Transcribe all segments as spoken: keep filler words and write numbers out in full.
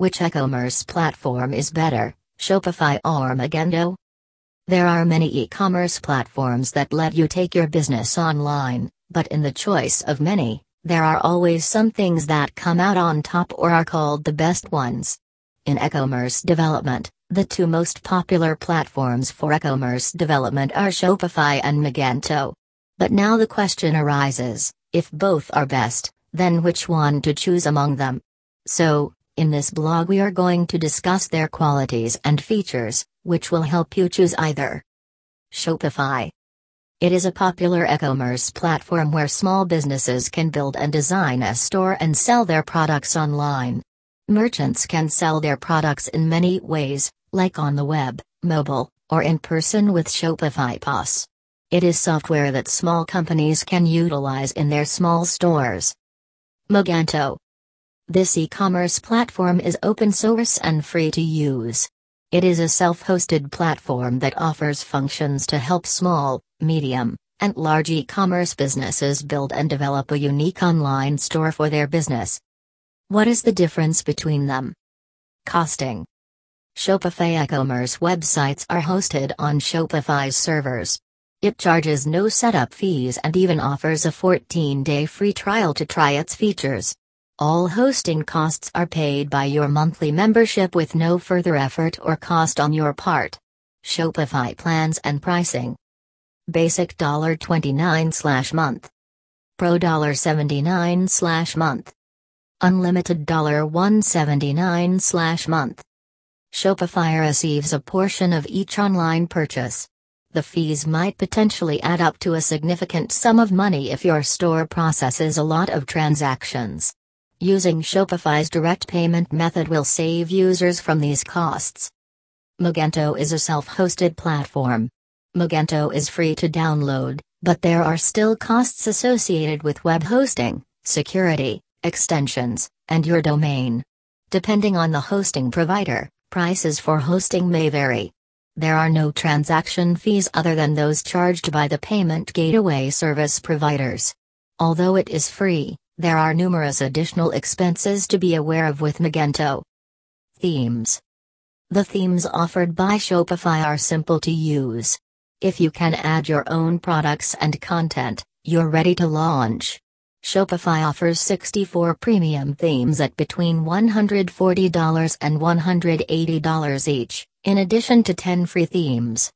Which e-commerce platform is better, Shopify or Magento? There are many e-commerce platforms that let you take your business online, but in the choice of many, there are always some things that come out on top or are called the best ones. In e-commerce development, the two most popular platforms for e-commerce development are Shopify and Magento. But now the question arises, if both are best, then which one to choose among them? So, in this blog we are going to discuss their qualities and features, which will help you choose either. Shopify. It is a popular e-commerce platform where small businesses can build and design a store and sell their products online. Merchants can sell their products in many ways, like on the web, mobile, or in person with Shopify P O S. It is software that small companies can utilize in their small stores. Magento. This e-commerce platform is open source and free to use. It is a self-hosted platform that offers functions to help small, medium, and large e-commerce businesses build and develop a unique online store for their business. What is the difference between them? Costing. Shopify e-commerce websites are hosted on Shopify's servers. It charges no setup fees and even offers a fourteen-day free trial to try its features. All hosting costs are paid by your monthly membership with no further effort or cost on your part. Shopify plans and pricing. Basic twenty-nine dollars slash month. Pro seventy-nine dollars slash month. Unlimited one hundred seventy-nine dollars slash month. Shopify receives a portion of each online purchase. The fees might potentially add up to a significant sum of money if your store processes a lot of transactions. Using Shopify's direct payment method will save users from these costs. Magento is a self-hosted platform. Magento is free to download, but there are still costs associated with web hosting, security, extensions, and your domain. Depending on the hosting provider, prices for hosting may vary. There are no transaction fees other than those charged by the payment gateway service providers. Although it is free, there are numerous additional expenses to be aware of with Magento. Themes. The themes offered by Shopify are simple to use. If you can add your own products and content, you're ready to launch. Shopify offers sixty-four premium themes at between one hundred forty dollars and one hundred eighty dollars each, in addition to ten free themes.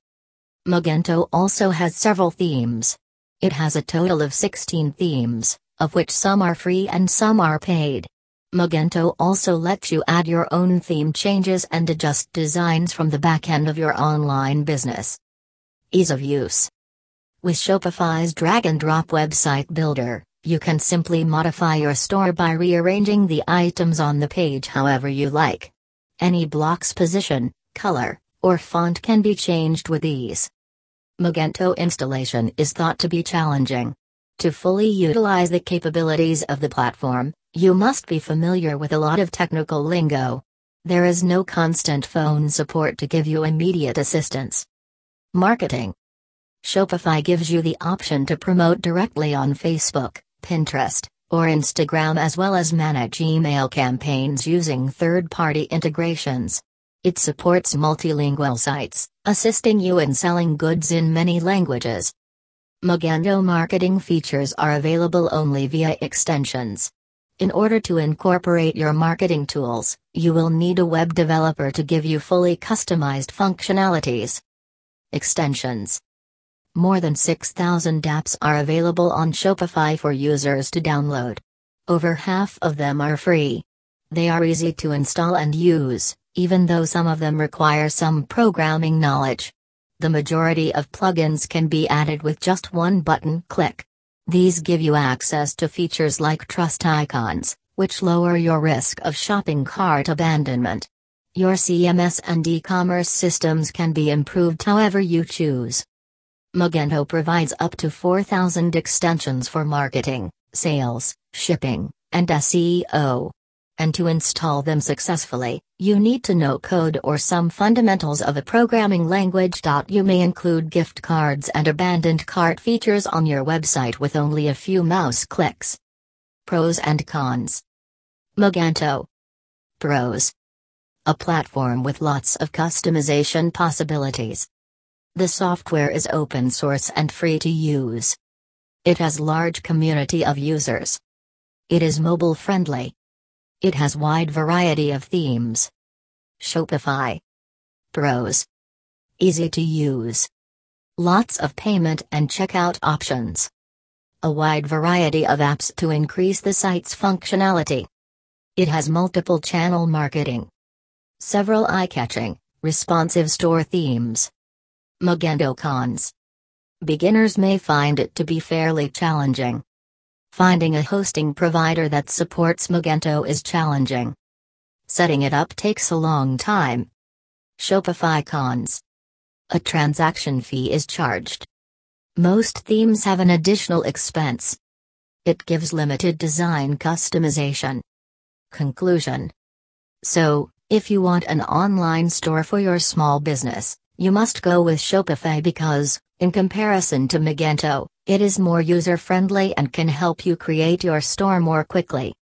Magento also has several themes. It has a total of sixteen themes, of which some are free and some are paid. Magento also lets you add your own theme changes and adjust designs from the back end of your online business. Ease of use. With Shopify's drag-and-drop website builder, you can simply modify your store by rearranging the items on the page however you like. Any block's position, color, or font can be changed with ease. Magento installation is thought to be challenging. To fully utilize the capabilities of the platform, you must be familiar with a lot of technical lingo. There is no constant phone support to give you immediate assistance. Marketing. Shopify gives you the option to promote directly on Facebook, Pinterest, or Instagram, as well as manage email campaigns using third-party integrations. It supports multilingual sites, assisting you in selling goods in many languages. Magento marketing features are available only via extensions. In order to incorporate your marketing tools, you will need a web developer to give you fully customized functionalities. Extensions. More than six thousand apps are available on Shopify for users to download. Over half of them are free. They are easy to install and use, even though some of them require some programming knowledge. The majority of plugins can be added with just one button click. These give you access to features like trust icons, which lower your risk of shopping cart abandonment. Your C M S and e-commerce systems can be improved however you choose. Magento provides up to four thousand extensions for marketing, sales, shipping, and S E O. And to install them successfully, you need to know code or some fundamentals of a programming language. You may include gift cards and abandoned cart features on your website with only a few mouse clicks. Pros and cons. Magento. Pros. a platform with lots of customization possibilities. The software is open source and free to use. It has large community of users. It is mobile friendly. It has wide variety of themes. Shopify. Pros. Easy to use. Lots of payment and checkout options. A wide variety of apps to increase the site's functionality. It has multiple channel marketing. Several eye-catching, responsive store themes. Magento cons. Beginners may find it to be fairly challenging. Finding a hosting provider that supports Magento is challenging. Setting it up takes a long time. Shopify cons. A transaction fee is charged. Most themes have an additional expense. It gives limited design customization. Conclusion. So, if you want an online store for your small business, you must go with Shopify because, in comparison to Magento, it is more user-friendly and can help you create your store more quickly.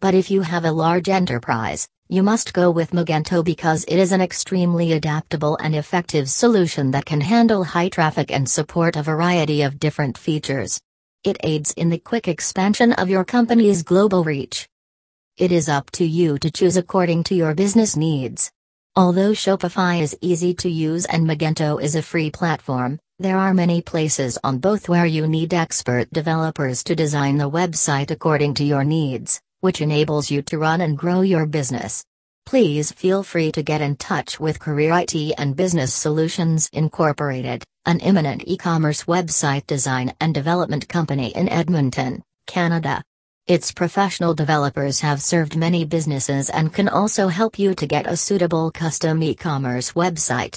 But if you have a large enterprise, you must go with Magento because it is an extremely adaptable and effective solution that can handle high traffic and support a variety of different features. It aids in the quick expansion of your company's global reach. It is up to you to choose according to your business needs. Although Shopify is easy to use and Magento is a free platform, there are many places on both where you need expert developers to design the website according to your needs, which enables you to run and grow your business. Please feel free to get in touch with Career I T and Business Solutions Incorporated, an eminent e-commerce website design and development company in Edmonton, Canada. Its professional developers have served many businesses and can also help you to get a suitable custom e-commerce website.